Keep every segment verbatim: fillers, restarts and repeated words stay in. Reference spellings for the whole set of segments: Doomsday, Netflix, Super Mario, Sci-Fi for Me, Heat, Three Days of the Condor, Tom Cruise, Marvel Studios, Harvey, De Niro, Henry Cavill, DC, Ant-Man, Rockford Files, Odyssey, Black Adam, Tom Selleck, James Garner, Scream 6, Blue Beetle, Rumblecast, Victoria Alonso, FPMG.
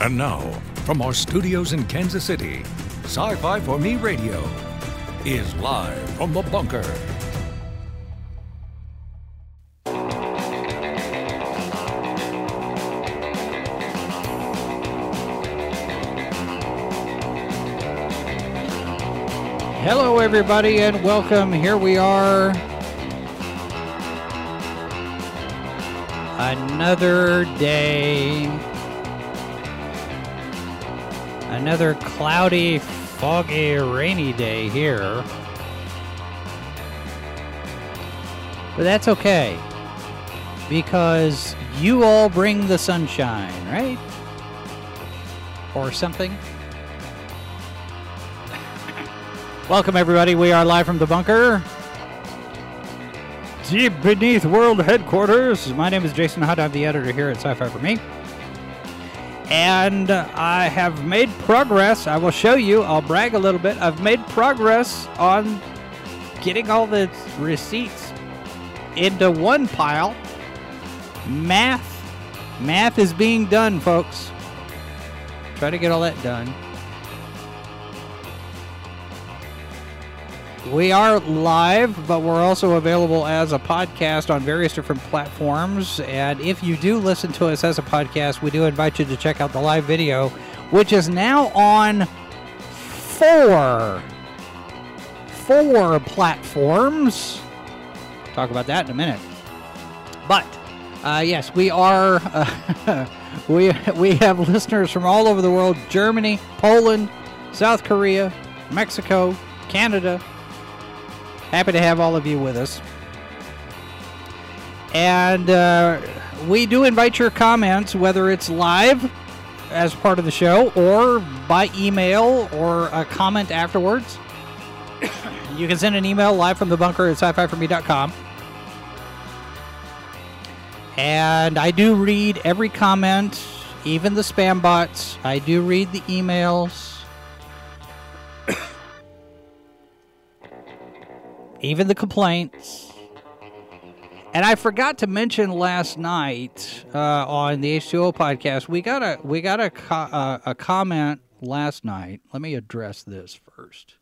And now, from our studios in Kansas City, Sci-Fi for Me Radio is live from the bunker. Hello, everybody, and welcome. Here we are. Another day. Another cloudy, foggy, rainy day here. But that's okay, because you all bring the sunshine, right? Or something. Welcome, everybody. We are live from the bunker, deep beneath world headquarters. My name is Jason Hutt. I'm the editor here at Sci-Fi for Me. And I have made progress. I will show you. I'll brag a little bit. I've made progress on getting all the receipts into one pile. Math. Math is being done, folks. Try to get all that done. We are live, but we're also available as a podcast on various different platforms. And if you do listen to us as a podcast, we do invite you to check out the live video, which is now on four, four platforms. Talk about that in a minute. But uh, yes, we are. Uh, we we have listeners from all over the world: Germany, Poland, South Korea, Mexico, Canada. Happy to have all of you with us. And uh, we do invite your comments, whether it's live as part of the show or by email or a comment afterwards. You can send an email live from the bunker at sci fi for me dot com. And I do read every comment, even the spam bots. I do read the emails. Even the complaints. And I forgot to mention last night uh, on the H two O podcast, we got a we got a, co- uh, a comment last night. Let me address this first,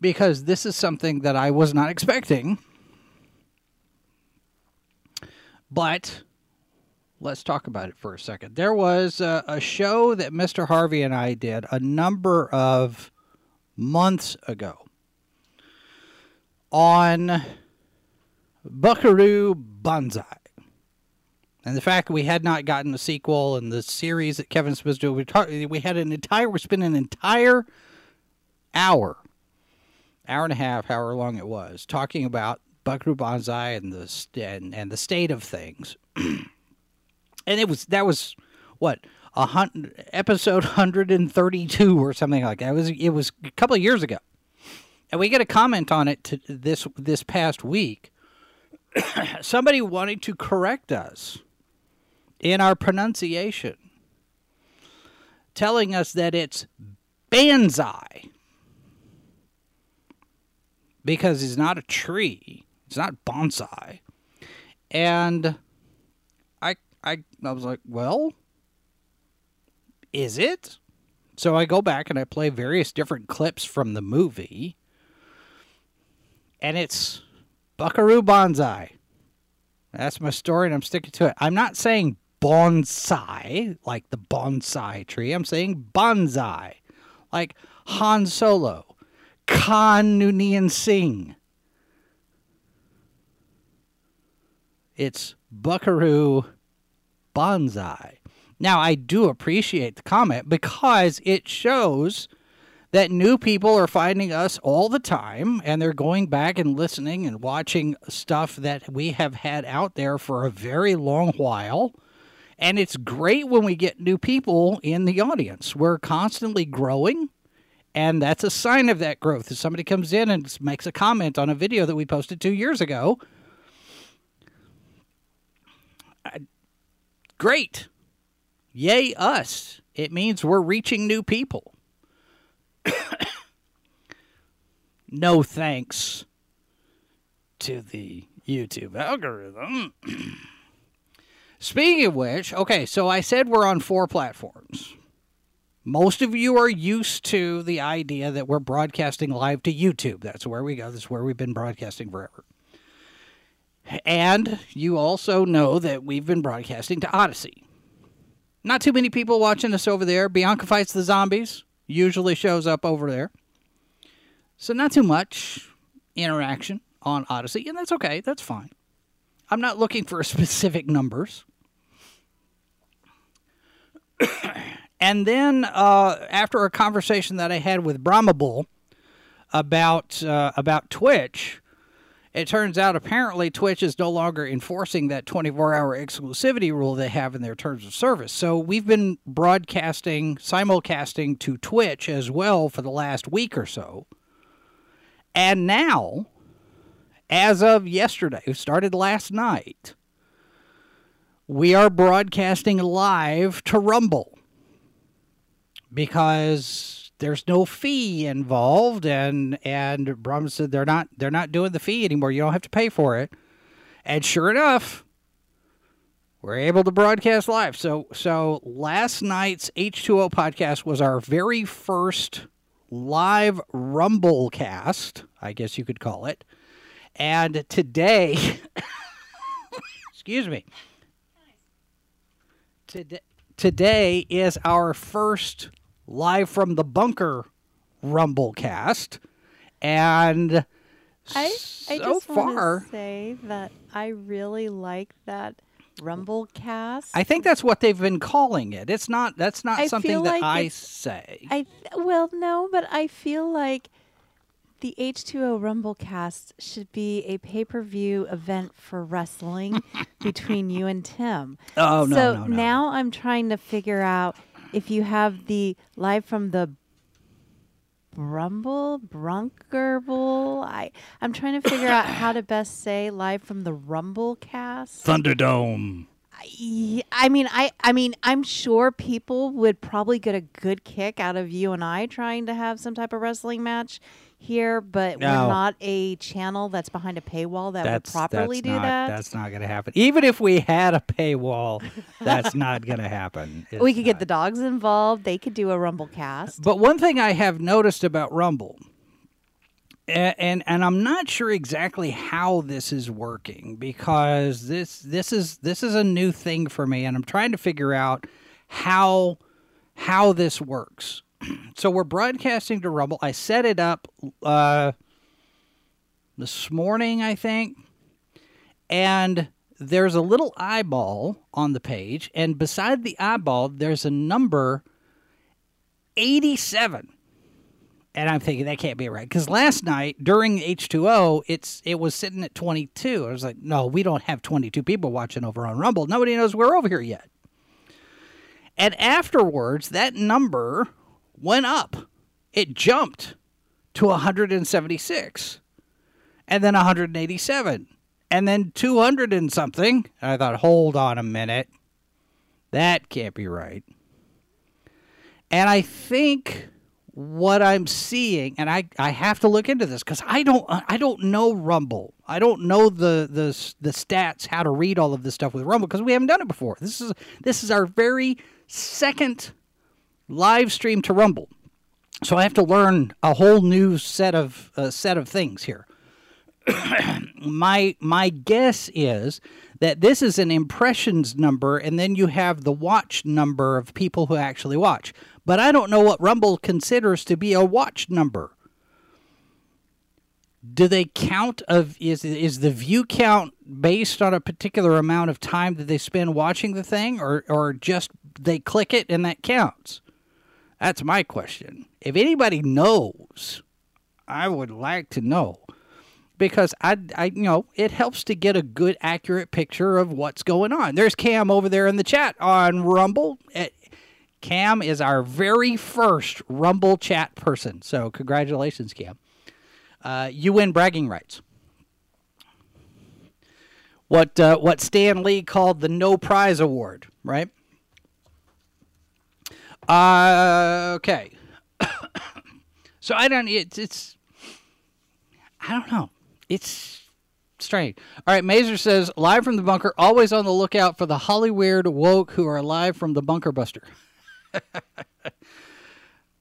because this is something that I was not expecting. But let's talk about it for a second. There was a, a show that Mister Harvey and I did a number of months ago on Buckaroo Banzai. And the fact that we had not gotten a sequel and the series that Kevin Smith's doing, we, talk, we had an entire, we spent an entire hour, hour and a half, however long it was, talking about Buckaroo Banzai and the, and, and the state of things. And it was, that was, what, a hundred, episode one thirty-two or something like that. It was, it was a couple of years ago. And we get a comment on it to this this past week. Somebody wanted to correct us in our pronunciation, telling us that it's Banzai, because it's not a tree. It's not bonsai. And I I I was like, well, is it? So I go back and I play various different clips from the movie. And it's Buckaroo Banzai. That's my story, and I'm sticking to it. I'm not saying bonsai, like the bonsai tree. I'm saying Banzai, like Han Solo, Khan Noonien Singh. It's Buckaroo Banzai. Now, I do appreciate the comment, because it shows that new people are finding us all the time, and they're going back and listening and watching stuff that we have had out there for a very long while. And it's great when we get new people in the audience. We're constantly growing, and that's a sign of that growth. If somebody comes in and makes a comment on a video that we posted two years ago, great. Yay us. It means we're reaching new people. No thanks to the YouTube algorithm. Speaking of which, okay, so I said we're on four platforms. Most of you are used to the idea that we're broadcasting live to YouTube. That's where we go. That's where we've been broadcasting forever. And you also know that we've been broadcasting to Odyssey. Not too many people watching us over there. Bianca Fights the Zombies usually shows up over there. So not too much interaction on Odyssey, and that's okay. That's fine. I'm not looking for specific numbers. And then uh, after a conversation that I had with Brahma Bull about, uh, about Twitch, it turns out apparently Twitch is no longer enforcing that twenty-four hour exclusivity rule they have in their terms of service. So we've been broadcasting, simulcasting to Twitch as well for the last week or so. And now, as of yesterday, it started last night, we are broadcasting live to Rumble. Because there's no fee involved, and and Brahma said they're not they're not doing the fee anymore. You don't have to pay for it. And sure enough, we're able to broadcast live. So so last night's H two O podcast was our very first live Rumble cast, I guess you could call it. And today, excuse me, today today is our first Live from the Bunker Rumblecast, and I, so I just far want to say that I really like that Rumblecast. I think that's what they've been calling it. It's not that's not I something that like I say. I well, no, but I feel like the H two O Rumblecast should be a pay-per-view event for wrestling between you and Tim. Oh, no, so no, no, now no. I'm trying to figure out if you have the Live from the Rumble, Brunker Bull. I, I'm trying to figure out how to best say Live from the Rumblecast. Thunderdome. I, I mean, I, I mean, I'm sure people would probably get a good kick out of you and I trying to have some type of wrestling match here, but no. We're not a channel that's behind a paywall that that's, would properly do not, that. That's not going to happen. Even if we had a paywall, that's not going to happen. It's we could not. Get the dogs involved. They could do a Rumble cast. But one thing I have noticed about Rumble, and, and and I'm not sure exactly how this is working, because this this is this is a new thing for me, and I'm trying to figure out how how this works. So we're broadcasting to Rumble. I set it up uh, this morning, I think, and there's a little eyeball on the page, and beside the eyeball, there's a number eighty-seven, and I'm thinking that can't be right, because last night during H two O, it's it was sitting at twenty-two. I was like, no, we don't have twenty-two people watching over on Rumble. Nobody knows we're over here yet. And afterwards, that number went up. It jumped to one hundred seventy-six, and then one hundred eighty-seven, and then two hundred and something. And I thought, hold on a minute. That can't be right. And I think what I'm seeing, and I, I have to look into this, because I don't I don't know Rumble. I don't know the the the stats, how to read all of this stuff with Rumble, because we haven't done it before. This is this is our very second live stream to Rumble, so I have to learn a whole new set of uh, set of things here. my my guess is that this is an impressions number, and then you have the watch number of people who actually watch. But I don't know what Rumble considers to be a watch number. Do they count of is is the view count based on a particular amount of time that they spend watching the thing, or or just they click it and that counts? That's my question. If anybody knows, I would like to know, because I, I, you know, it helps to get a good, accurate picture of what's going on. There's Cam over there in the chat on Rumble. Cam is our very first Rumble chat person, so congratulations, Cam. Uh, you win bragging rights. What uh, what Stan Lee called the No Prize Award, right? Uh, okay. So I don't, it's, it's, I don't know. It's strange. All right, Mazer says, live from the bunker, always on the lookout for the Hollyweird woke who are live from the bunker buster.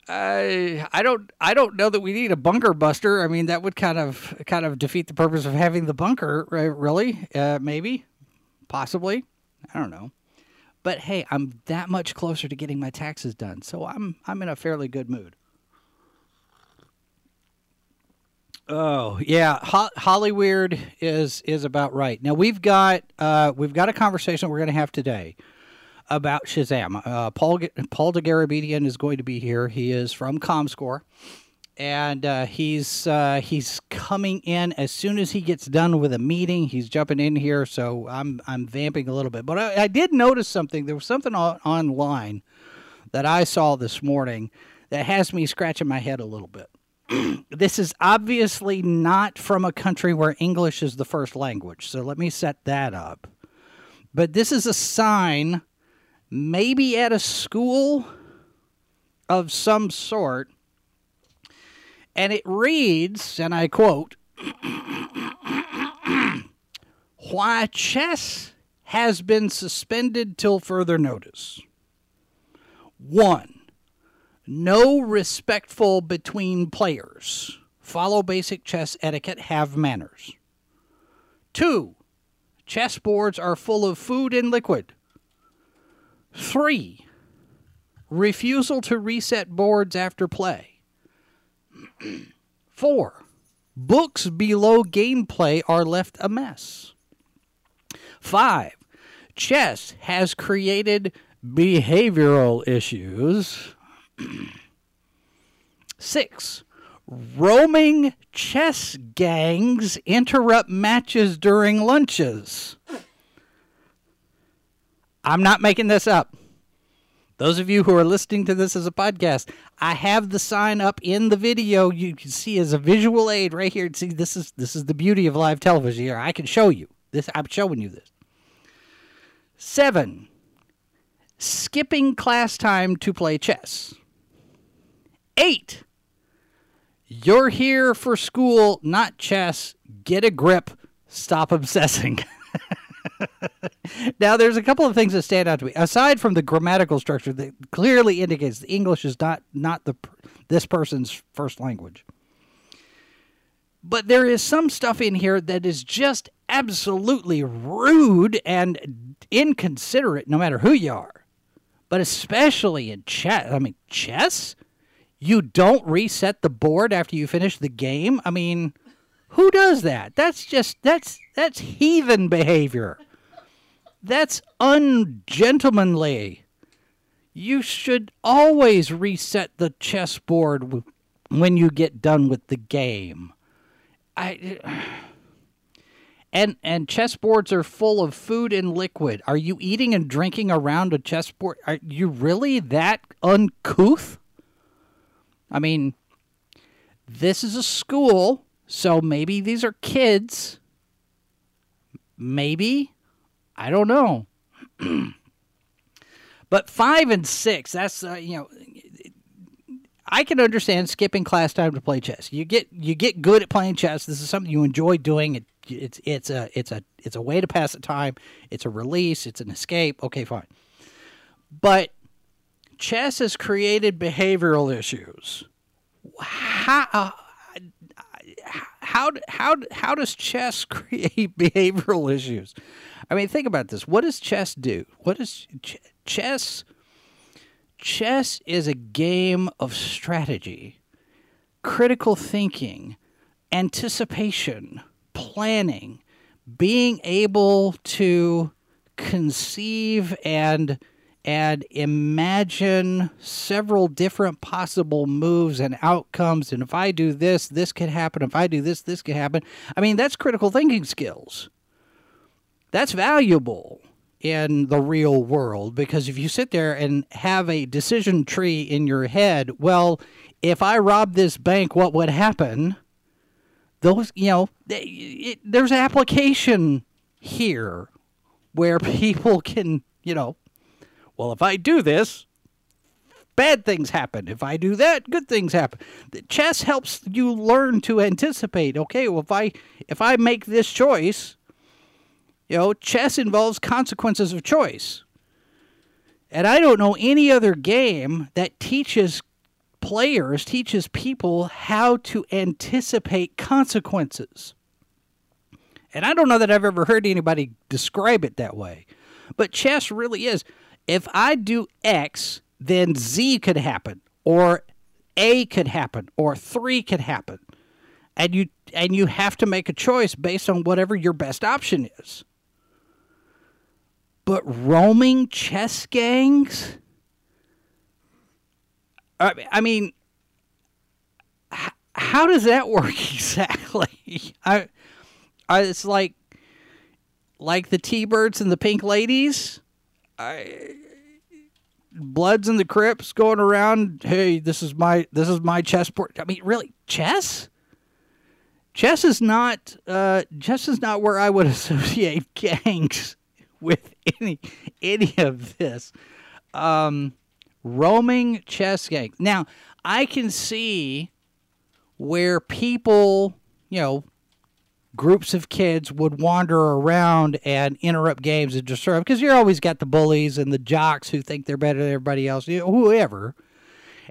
I I don't I don't know that we need a bunker buster. I mean, that would kind of kind of defeat the purpose of having the bunker, right? Really? Uh, maybe, possibly. I don't know. But hey, I'm that much closer to getting my taxes done, so I'm I'm in a fairly good mood. Oh yeah, Ho- Hollyweird is is about right. Now we've got uh, we've got a conversation we're going to have today about Shazam. Uh, Paul Paul Dergarabedian is going to be here. He is from ComScore, and uh, he's uh, he's coming in as soon as he gets done with a meeting. He's jumping in here, so I'm I'm vamping a little bit. But I, I did notice something. There was something on, online that I saw this morning that has me scratching my head a little bit. This is obviously not from a country where English is the first language, so let me set that up. But this is a sign, maybe at a school of some sort, and it reads, and I quote, "Why chess has been suspended till further notice. One. No respectful between players. Follow basic chess etiquette. Have manners. Two, chess boards are full of food and liquid. Three, refusal to reset boards after play. Four, books below gameplay are left a mess. Five, chess has created behavioral issues. Six, roaming chess gangs interrupt matches during lunches." I'm not making this up. Those of you who are listening to this as a podcast, I have the sign up in the video. You can see as a visual aid right here. See, this is this is the beauty of live television here. I can show you this. I'm showing you this. Seven, skipping class time to play chess. Eight, you're here for school, not chess. Get a grip. Stop obsessing. Now, there's a couple of things that stand out to me. Aside from the grammatical structure that clearly indicates that English is not, not the this person's first language. But there is some stuff in here that is just absolutely rude and inconsiderate, no matter who you are. But especially in chess. I mean, chess? You don't reset the board after you finish the game? I mean, who does that? That's just, that's, that's heathen behavior. That's ungentlemanly. You should always reset the chessboard when you get done with the game. I, and, and chessboards are full of food and liquid. Are you eating and drinking around a chessboard? Are you really that uncouth? I mean, this is a school, so maybe these are kids. Maybe. I don't know. But five and six, that's, uh, you know, I can understand skipping class time to play chess. You get you get good at playing chess. This is something you enjoy doing. It, it's it's a it's a it's a way to pass the time. It's a release. It's an escape. Okay, fine. But chess has created behavioral issues. How, uh, how, how, how does chess create behavioral issues? I mean, think about this. What does chess do? What is ch- chess? Chess is a game of strategy, critical thinking, anticipation, planning, being able to conceive and and imagine several different possible moves and outcomes. And if I do this, this could happen. If I do this, this could happen. I mean, that's critical thinking skills. That's valuable in the real world, because if you sit there and have a decision tree in your head, well, if I rob this bank, what would happen? Those, you know, it, it, there's an application here where people can, you know, well, if I do this, bad things happen. If I do that, good things happen. Chess helps you learn to anticipate. Okay, well, if I if I make this choice, you know, chess involves consequences of choice. And I don't know any other game that teaches players, teaches people how to anticipate consequences. And I don't know that I've ever heard anybody describe it that way. But chess really is, if I do X, then Z could happen, or A could happen, or three could happen. And you and you have to make a choice based on whatever your best option is. But roaming chess gangs? I mean, how does that work exactly? I, I it's like, like the T-Birds and the Pink Ladies. I, Bloods and the Crips going around. Hey, this is my this is my chessboard. I mean, really, chess? Chess is not uh, chess is not where I would associate gangs with any any of this. Um, roaming chess gangs. Now, I can see where people, you know, groups of kids would wander around and interrupt games and disturb, because you're always got the bullies and the jocks who think they're better than everybody else, you know, whoever.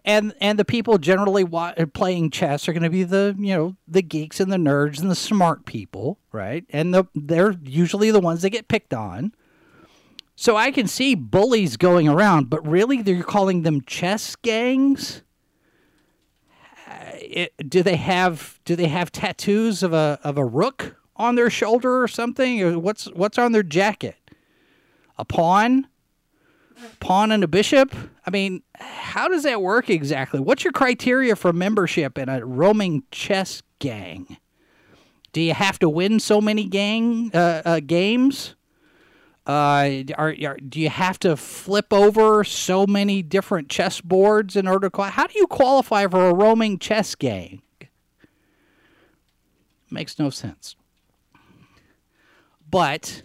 And and the people generally wa- playing chess are going to be the, you know, the geeks and the nerds and the smart people, right? And the, they're usually the ones that get picked on. So I can see bullies going around, but really they're calling them chess gangs? It, do they have do they have tattoos of a of a rook on their shoulder or something? Or what's what's on their jacket? A pawn? Pawn and a bishop? I mean, how does that work exactly? What's your criteria for membership in a roaming chess gang? Do you have to win so many gang uh, uh, games? Uh, are, are, do you have to flip over so many different chess boards in order to qualify? How do you qualify for a roaming chess gang? Makes no sense. But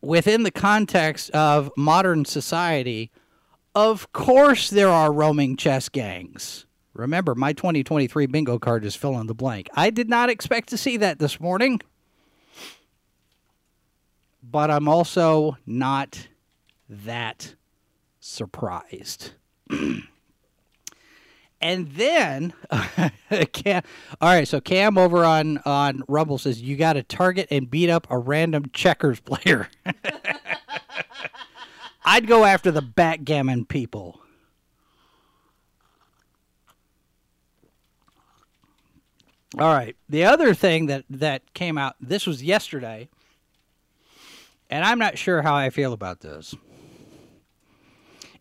within the context of modern society, of course there are roaming chess gangs. Remember, my twenty twenty-three bingo card is fill in the blank. I did not expect to see that this morning. But I'm also not that surprised. And then, Cam, all right, so Cam over on, on Rumble says, you got to target and beat up a random checkers player. I'd go after the backgammon people. All right, the other thing that, that came out, this was yesterday, and I'm not sure how I feel about this.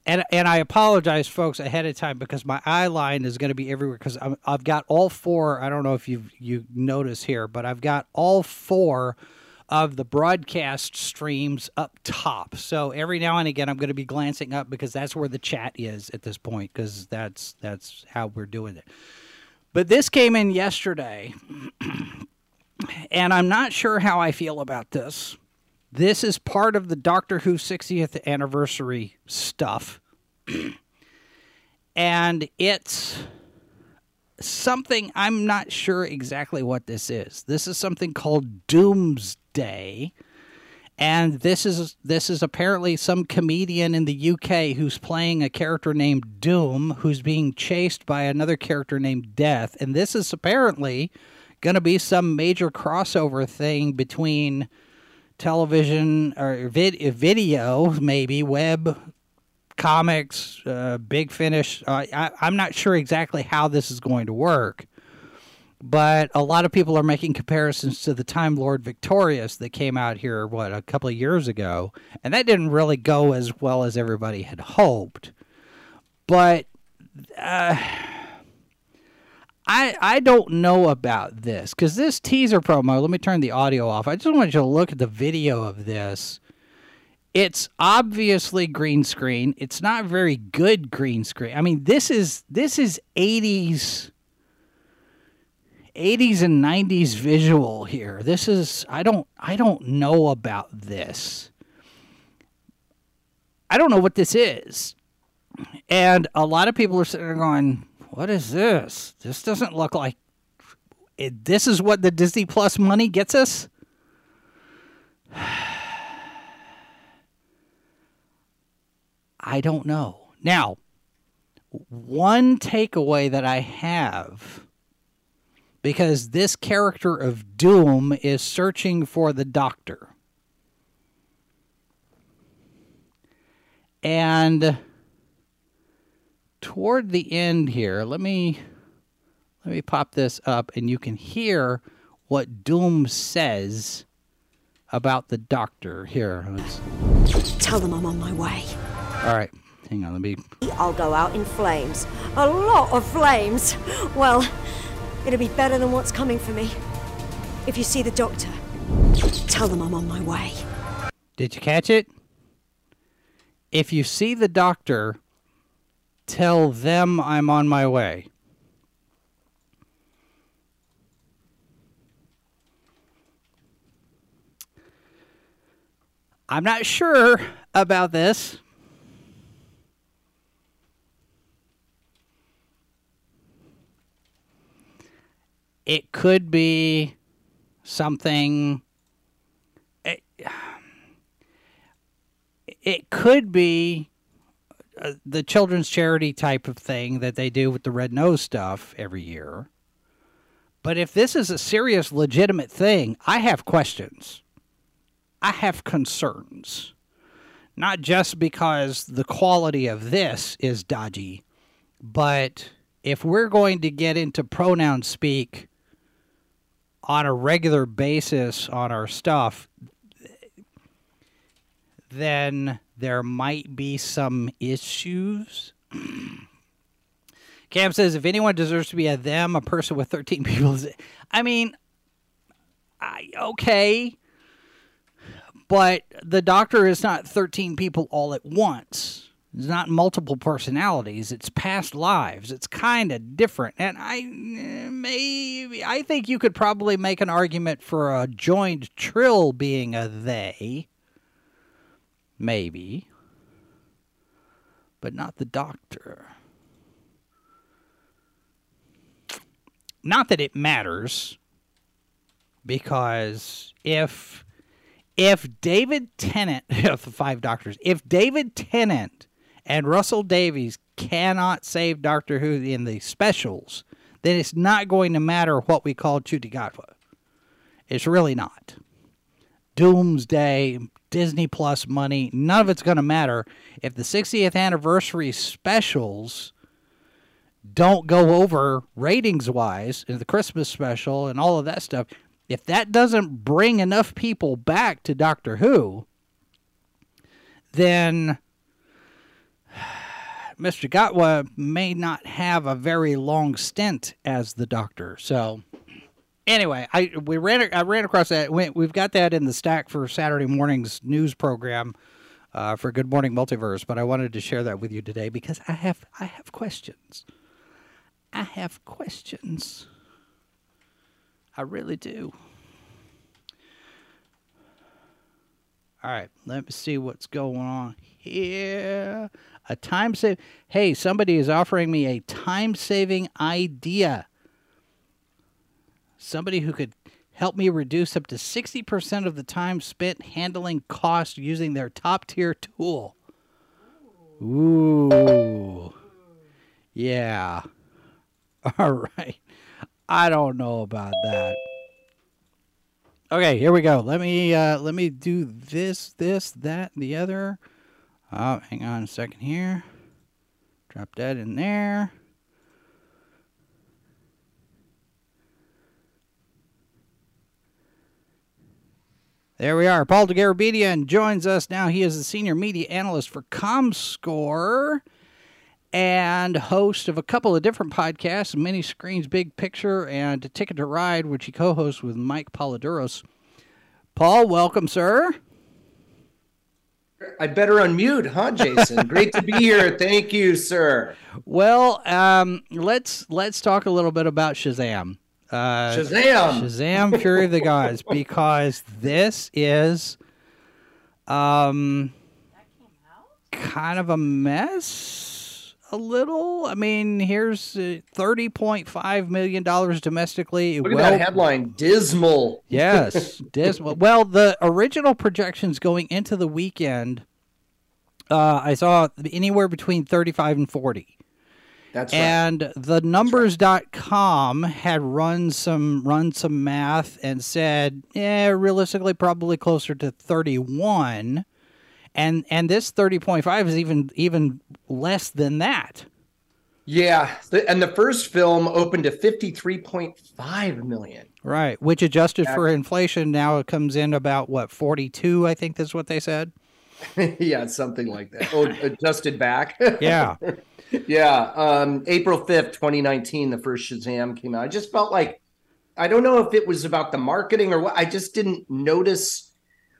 And and I apologize, folks, ahead of time, because my eye line is going to be everywhere, because I've got all four. I don't know if you've you notice here, but I've got all four of the broadcast streams up top. So every now and again, I'm going to be glancing up, because that's where the chat is at this point, because that's, that's how we're doing it. But this came in yesterday, and I'm not sure how I feel about this. This is part of the Doctor Who sixtieth anniversary stuff. And it's something, I'm not sure exactly what this is. This is something called Doomsday. And this is this is apparently some comedian in the U K who's playing a character named Doom, who's being chased by another character named Death. And this is apparently going to be some major crossover thing between television or vid- video, maybe web, comics, uh, Big Finish. Uh, I, I'm not sure exactly how this is going to work, but a lot of people are making comparisons to the Time Lord Victorious that came out here, what, a couple of years ago, and that didn't really go as well as everybody had hoped. But uh, I, I don't know about this, because this teaser promo, let me turn the audio off. I just want you to look at the video of this. It's obviously green screen. It's not very good green screen. I mean, this is this is eighties, eighties and nineties visual here. This is I don't I don't know about this. I don't know what this is. And a lot of people are sitting there going, what is this? This doesn't look like it. This is what the Disney Plus money gets us? I don't know. Now, one takeaway that I have, because this character of Doom is searching for the Doctor. And toward the end here, let me let me pop this up and you can hear what Doom says about the Doctor. Here. Let's... Tell them I'm on my way. All right. Hang on, let me... I'll go out in flames. A lot of flames. Well, it'll be better than what's coming for me. If you see the Doctor, tell them I'm on my way. Did you catch it? If you see the Doctor, tell them I'm on my way. I'm not sure about this. It could be something, it, it could be uh, the children's charity type of thing that they do with the Red Nose stuff every year. But if this is a serious, legitimate thing, I have questions. I have concerns. Not just because the quality of this is dodgy, but if we're going to get into pronoun speak on a regular basis on our stuff, then there might be some issues. Cam says, if anyone deserves to be a them, a person with thirteen people is... I mean, I, okay, but the Doctor is not thirteen people all at once. It's not multiple personalities. It's past lives. It's kind of different. And I maybe I think you could probably make an argument for a joined trill being a they. Maybe. But not the Doctor. Not that it matters. Because if, if David Tennant... of the five Doctors. If David Tennant... and Russell Davies cannot save Doctor Who in the specials, then it's not going to matter what we call Chutigatwa. It's really not. Doomsday, Disney Plus money, none of it's going to matter if the sixtieth anniversary specials don't go over ratings-wise, and the Christmas special and all of that stuff. If that doesn't bring enough people back to Doctor Who, then... Mister Gatwa may not have a very long stint as the Doctor. So, anyway, I we ran I ran across that. We, we've got that in the stack for Saturday morning's news program uh, for Good Morning Multiverse. But I wanted to share that with you today because I have I have questions. I have questions. I really do. All right, let me see what's going on here. A time save. Hey, somebody is offering me a time-saving idea. Somebody who could help me reduce up to sixty percent of the time spent handling costs using their top-tier tool. Ooh. Yeah. All right. I don't know about that. Okay, here we go. Let me uh, let me do this, this, that, and the other. Oh, hang on a second here. Drop that in there. There we are. Paul Dergarabedian joins us now. He is the senior media analyst for ComScore and host of a couple of different podcasts, Mini Screens, Big Picture, and Ticket to Ride, which he co-hosts with Mike Poliduros. Paul, welcome, sir. I better unmute, huh, Jason? Great to be here. Thank you, sir. Well, um, let's let's talk a little bit about Shazam. Uh, Shazam! Shazam, Fury of the Gods, because this is... Um, that came out? kind of a mess a little. I mean, here's thirty point five million dollars domestically. It Look at well, that headline, dismal. Yes, dismal. Well, the original projections going into the weekend, uh, I saw anywhere between thirty-five and forty. That's right. And the numbers dot com had run some run some math and said, yeah, realistically probably closer to thirty-one. And and this thirty point five is even even less than that. Yeah, and the first film opened to fifty-three point five million. Right, which adjusted yeah. for inflation now it comes in about what, forty-two, I think that's what they said. Yeah, something like that. Oh, adjusted back. Yeah. Yeah, um, April fifth, twenty nineteen, the first Shazam came out. I just felt like, I don't know if it was about the marketing or what, I just didn't notice.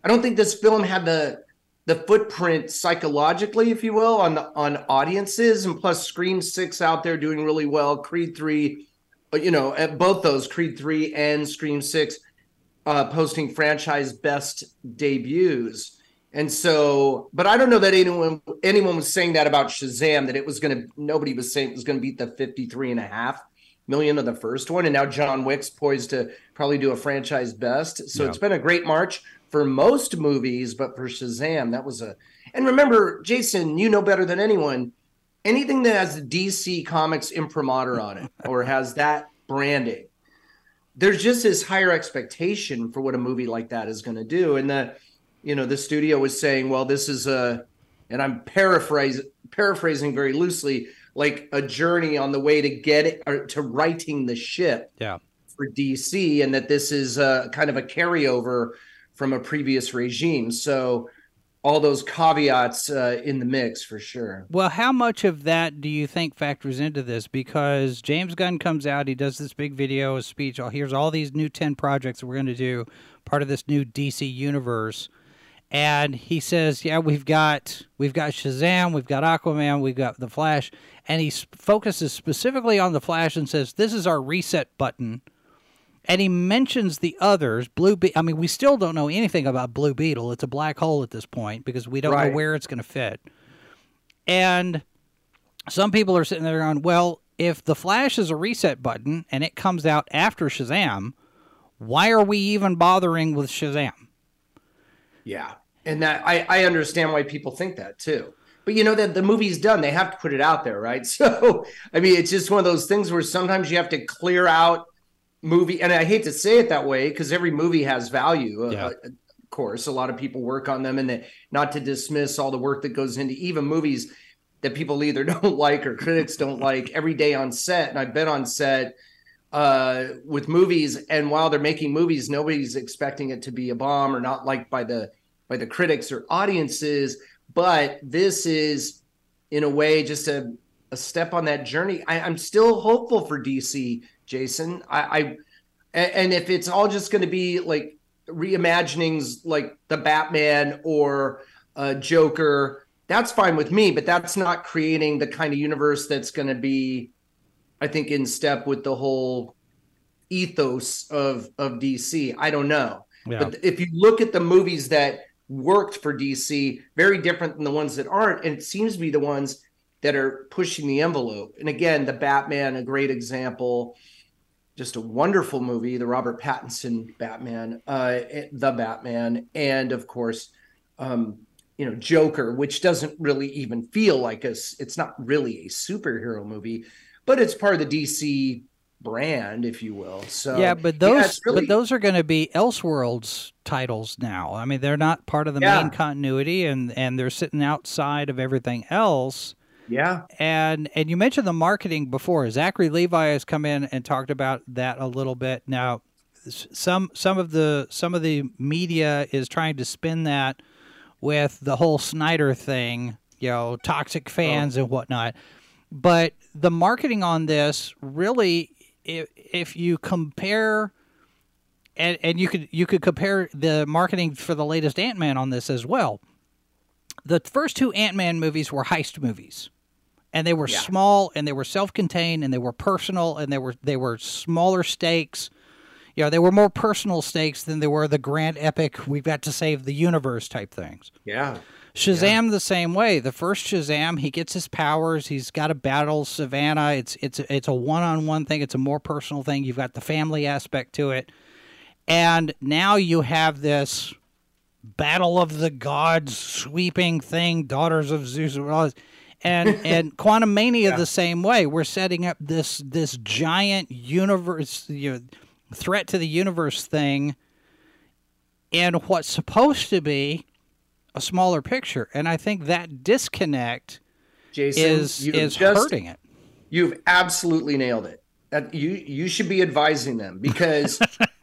I don't think this film had the the footprint psychologically, if you will, on the, on audiences. And plus Scream six out there doing really well, Creed three, you know, at both those, Creed three and Scream six, uh, posting franchise best debuts. And so, but I don't know that anyone anyone was saying that about Shazam, that it was going to, nobody was saying it was going to beat the fifty-three and a half million of the first one. And now John Wick's poised to probably do a franchise best. So yeah. It's been a great March for most movies, but for Shazam, that was a, and remember, Jason, you know better than anyone, anything that has D C Comics imprimatur on it or has that branding, there's just this higher expectation for what a movie like that is going to do. And the, you know, the studio was saying, well, this is a, and I'm paraphrasing, paraphrasing very loosely, like a journey on the way to get it, or to righting the ship yeah. for D C, and that this is a, kind of a carryover from a previous regime. So all those caveats uh, in the mix for sure. Well, how much of that do you think factors into this? Because James Gunn comes out, he does this big video, a speech, here's all these new ten projects that we're going to do, part of this new D C universe. And he says, yeah, we've got we've got Shazam, we've got Aquaman, we've got The Flash. And he focuses specifically on The Flash and says, this is our reset button. And he mentions the others. Blue Be- I mean, we still don't know anything about Blue Beetle. It's a black hole at this point because we don't right. know where it's going to fit. And some people are sitting there going, well, if The Flash is a reset button and it comes out after Shazam, why are we even bothering with Shazam? Yeah, and that I, I understand why people think that too. But you know that the movie's done. They have to put it out there, right? So, I mean, it's just one of those things where sometimes you have to clear out movie. And I hate to say it that way because every movie has value. Yeah. Uh, of course, a lot of people work on them, and they, not to dismiss all the work that goes into even movies that people either don't like or critics don't like every day on set. And I've been on set uh with movies, and while they're making movies, nobody's expecting it to be a bomb or not liked by the by the critics or audiences, but this is in a way just a, a step on that journey. I, I'm still hopeful for D C, Jason. I, I and if it's all just going to be like reimaginings like the Batman or uh, Joker, that's fine with me, but that's not creating the kind of universe that's going to be, I think, in step with the whole ethos of, of D C. I don't know. Yeah. But if you look at the movies that worked for D C, very different than the ones that aren't, and it seems to be the ones that are pushing the envelope. And again, The Batman, a great example, just a wonderful movie, the Robert Pattinson Batman, uh, The Batman, and of course, um, you know, Joker, which doesn't really even feel like a, it's not really a superhero movie, but it's part of the D C brand, if you will. So yeah, but those yeah, really... but those are going to be Elseworlds titles now. I mean, they're not part of the yeah. main continuity, and and they're sitting outside of everything else. Yeah. And and you mentioned the marketing before. Zachary Levi has come in and talked about that a little bit. Now, some some of the some of the media is trying to spin that with the whole Snyder thing, you know, toxic fans oh. and whatnot. But the marketing on this really, if, if you compare, and, and you could you could compare the marketing for the latest Ant-Man on this as well. The first two Ant-Man movies were heist movies, and they were yeah. small, and they were self-contained, and they were personal, and they were they were smaller stakes. you know, they were more personal stakes than they were the grand epic, we've got to save the universe type things. Yeah. Shazam yeah. the same way. The first Shazam, he gets his powers. He's got to battle Savannah. It's it's it's a one-on-one thing. It's a more personal thing. You've got the family aspect to it. And now you have this battle of the gods sweeping thing, daughters of Zeus and all this. And and Quantum Mania yeah. the same way. We're setting up this this giant universe, you know, threat to the universe thing in what's supposed to be a smaller picture. And I think that disconnect, Jason, is is just hurting it. You've absolutely nailed it. That you you should be advising them, because write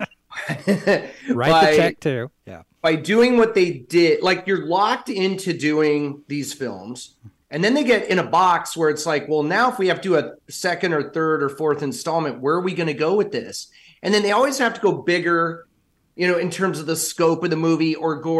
by, the check too. Yeah. By doing what they did, like, you're locked into doing these films. And then they get in a box where it's like, well, now if we have to do a second or third or fourth installment, where are we going to go with this? And then they always have to go bigger, you know, in terms of the scope of the movie, or go,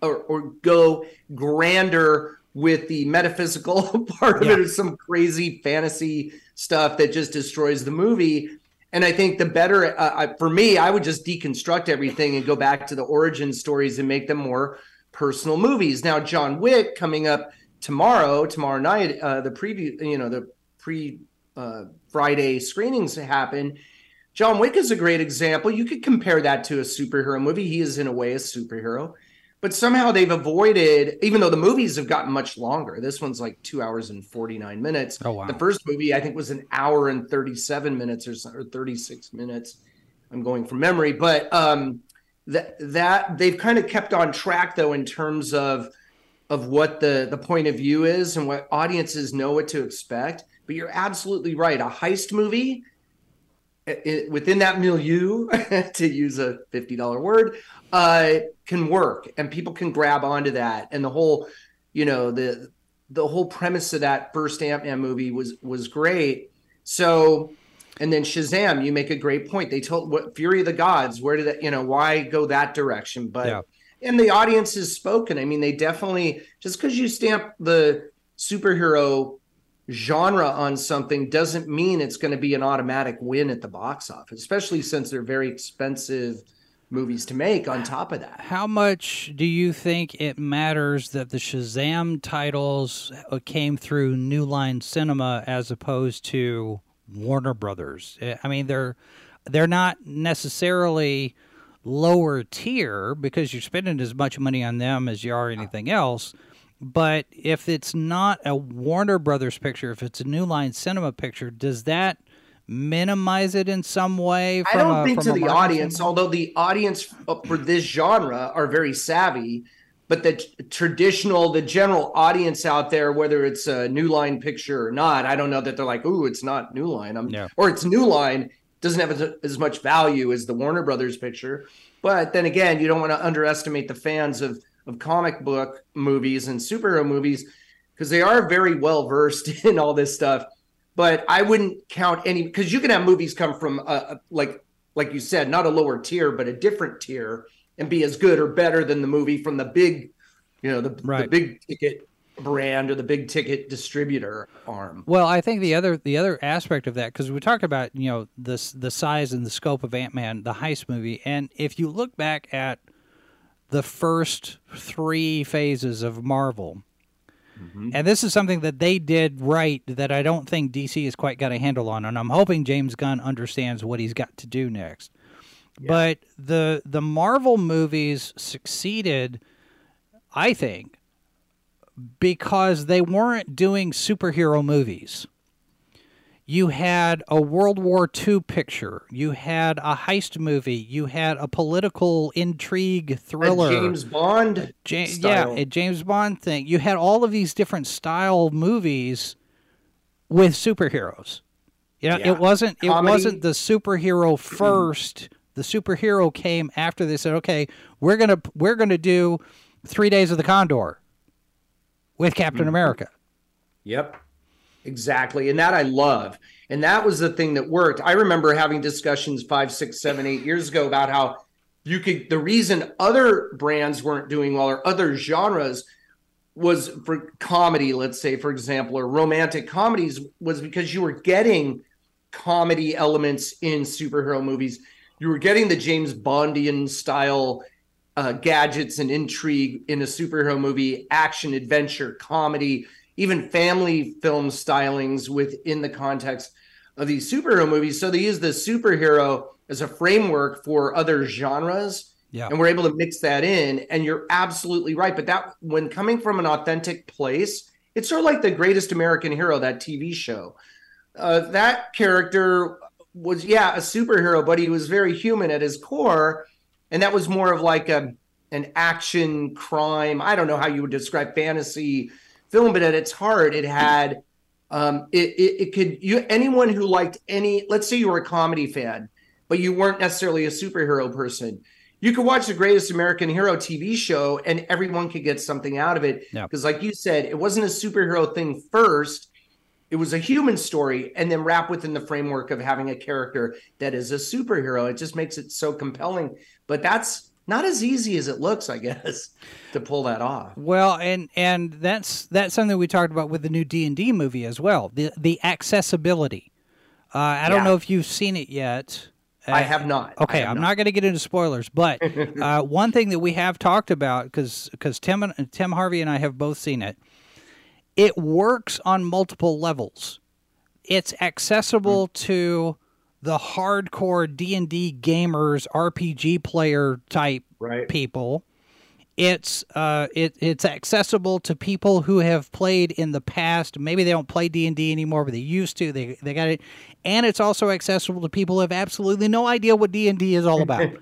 or, or go grander with the metaphysical part of yeah. it, or some crazy fantasy stuff that just destroys the movie. And I think the better, uh, I, for me, I would just deconstruct everything and go back to the origin stories and make them more personal movies. Now, John Wick coming up tomorrow, tomorrow night, uh, the preview, you know, the pre uh, Friday screenings happen. John Wick is a great example. You could compare that to a superhero movie. He is in a way a superhero, but somehow they've avoided, even though the movies have gotten much longer. This one's like two hours and forty-nine minutes. Oh, wow. The first movie, I think, was an hour and thirty-seven minutes, or, or thirty-six minutes. I'm going from memory, but um, that, that they've kind of kept on track though, in terms of, of what the, the point of view is and what audiences know what to expect. But you're absolutely right. A heist movie, it, it, within that milieu, to use a fifty dollar word, uh, can work, and people can grab onto that. And the whole, you know, the the whole premise of that first Ant-Man movie was was great. So, and then Shazam, you make a great point. They told what Fury of the Gods, where did that, you know, why go that direction? But yeah. And the audience has spoken. I mean, they definitely, just because you stamp the superhero genre on something doesn't mean it's going to be an automatic win at the box office, especially since they're very expensive movies to make on top of that. How much do you think it matters that the Shazam titles came through New Line Cinema as opposed to Warner Brothers? I mean, they're they're not necessarily lower tier, because you're spending as much money on them as you are anything else. But if it's not a Warner Brothers picture, if it's a New Line Cinema picture, does that minimize it in some way? From I don't a, think from to the audience, film? Although the audience for this genre are very savvy, but the traditional, the general audience out there, whether it's a New Line picture or not, I don't know that they're like, ooh, it's not New Line. I'm, yeah. Or it's New Line, doesn't have as much value as the Warner Brothers picture. But then again, you don't want to underestimate the fans of, of comic book movies and superhero movies, because they are very well versed in all this stuff. But I wouldn't count any, because you can have movies come from, a, a, like like you said, not a lower tier, but a different tier, and be as good or better than the movie from the big, you know, the, right. the big ticket brand or the big ticket distributor arm. Well, I think the other the other aspect of that, because we talked about, you know, this the size and the scope of Ant-Man, the heist movie, and if you look back at the first three phases of Marvel, mm-hmm. and this is something that they did right that I don't think D C has quite got a handle on, and I'm hoping James Gunn understands what he's got to do next. Yeah. But the the Marvel movies succeeded, I think, because they weren't doing superhero movies. You had a World War Two picture. You had a heist movie. You had a political intrigue thriller. A James Bond a ja style. Yeah, a James Bond thing. You had all of these different style movies with superheroes. You know, yeah. it wasn't Comedy. It wasn't the superhero first. The superhero came after. They said, okay, we're gonna we're gonna do Three Days of the Condor with Captain America. Yep, exactly. And that I love. And that was the thing that worked. I remember having discussions five, six, seven, eight years ago about how you could, the reason other brands weren't doing well, or other genres, was for comedy, let's say, for example, or romantic comedies, was because you were getting comedy elements in superhero movies. you were getting the James Bondian style uh, gadgets and intrigue in a superhero movie, action, adventure, comedy, even family film stylings within the context of these superhero movies. So they use the superhero as a framework for other genres. Yeah. And we're able to mix that in. And you're absolutely right. But that, when coming from an authentic place, it's sort of like The Greatest American Hero, that T V show. Uh, that character was, yeah, a superhero, but he was very human at his core. And that was more of like a an action crime. I don't know how you would describe fantasy film, but at its heart, it had, um, it, it, it could, you anyone who liked any, let's say you were a comedy fan, but you weren't necessarily a superhero person. You could watch The Greatest American Hero T V show and everyone could get something out of it. Because yep. like you said, it wasn't a superhero thing first. It was a human story and then wrapped within the framework of having a character that is a superhero. It just makes it so compelling. But that's not as easy as it looks, I guess, to pull that off. Well, and and that's that's something we talked about with the new D and D movie as well. The, the accessibility. Uh, I yeah. don't know if you've seen it yet. Uh, I have not. Okay, have I'm not, not going to get into spoilers, but uh, one thing that we have talked about, because because Tim, Tim Harvey and I have both seen it, it works on multiple levels. It's accessible mm. to the hardcore D and D gamers, R P G player type right. people. It's uh, it it's accessible to people who have played in the past. Maybe they don't play D and D anymore, but they used to. They they got it, and it's also accessible to people who have absolutely no idea what D and D is all about. yeah.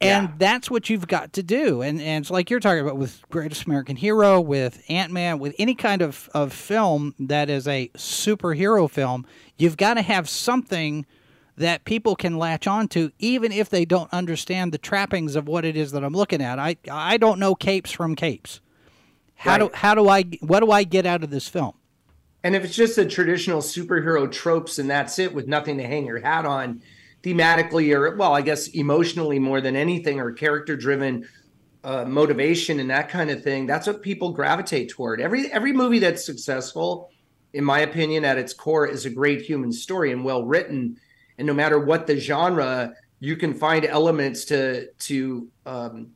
And that's what you've got to do. And and it's like you're talking about with Greatest American Hero, with Ant-Man, with any kind of of film that is a superhero film, you've got to have something that people can latch onto, even if they don't understand the trappings of what it is that I'm looking at. I I don't know capes from capes. How right. do how do I what do I get out of this film? And if it's just the traditional superhero tropes and that's it, with nothing to hang your hat on, thematically or well, I guess emotionally more than anything, or character-driven uh, motivation and that kind of thing, that's what people gravitate toward. Every every movie that's successful, in my opinion, at its core, is a great human story and well written. And no matter what the genre, you can find elements to to um,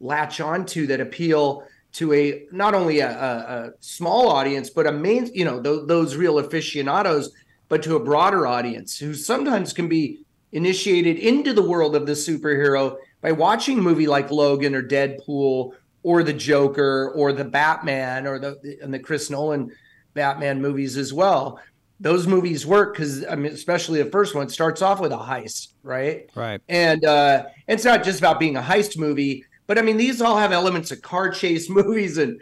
latch onto that appeal to a not only a, a, a small audience, but a main, you know, th- those real aficionados, but to a broader audience who sometimes can be initiated into the world of the superhero by watching a movie like Logan or Deadpool or the Joker or the Batman or the and the Chris Nolan Batman movies as well. Those movies work because, I mean, especially the first one starts off with a heist, right? Right. And uh, it's not just about being a heist movie, but I mean, these all have elements of car chase movies and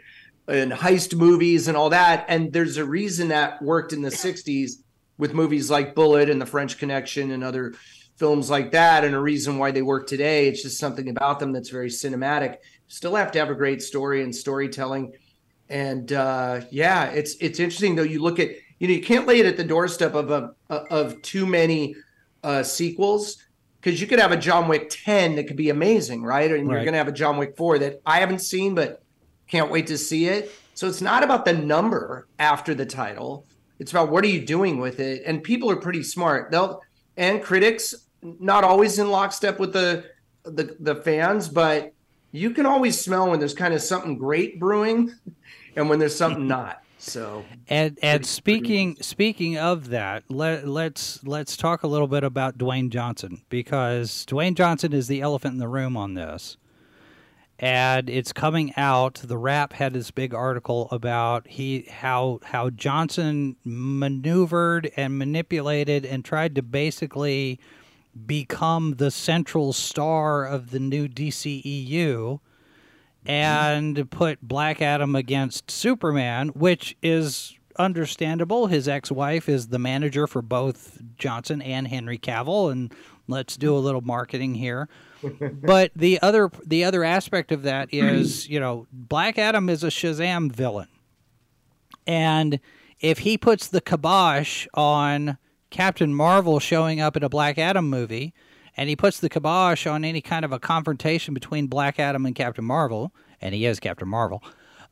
and heist movies and all that. And there's a reason that worked in the sixties with movies like Bullet and The French Connection and other films like that, and a reason why they work today. It's just something about them that's very cinematic. Still have to have a great story and storytelling. And uh, yeah, it's it's interesting though. You look at You know, you can't lay it at the doorstep of a, of too many uh, sequels, because you could have a John Wick ten that could be amazing, right? And right. you're going to have a John Wick four that I haven't seen, but can't wait to see it. So it's not about the number after the title. It's about what are you doing with it? And people are pretty smart. They'll and critics, not always in lockstep with the the, the fans, but you can always smell when there's kind of something great brewing and when there's something not. So and and speaking speaking of that, let, let's let's talk a little bit about Dwayne Johnson, because Dwayne Johnson is the elephant in the room on this, and it's coming out. The Wrap had this big article about he how how Johnson maneuvered and manipulated and tried to basically become the central star of the new D C E U. And put Black Adam against Superman, which is understandable. His ex-wife is the manager for both Johnson and Henry Cavill, and let's do a little marketing here. But the other the other aspect of that is, you know, Black Adam is a Shazam villain. And if he puts the kibosh on Captain Marvel showing up in a Black Adam movie, and he puts the kibosh on any kind of a confrontation between Black Adam and Captain Marvel, and he is Captain Marvel.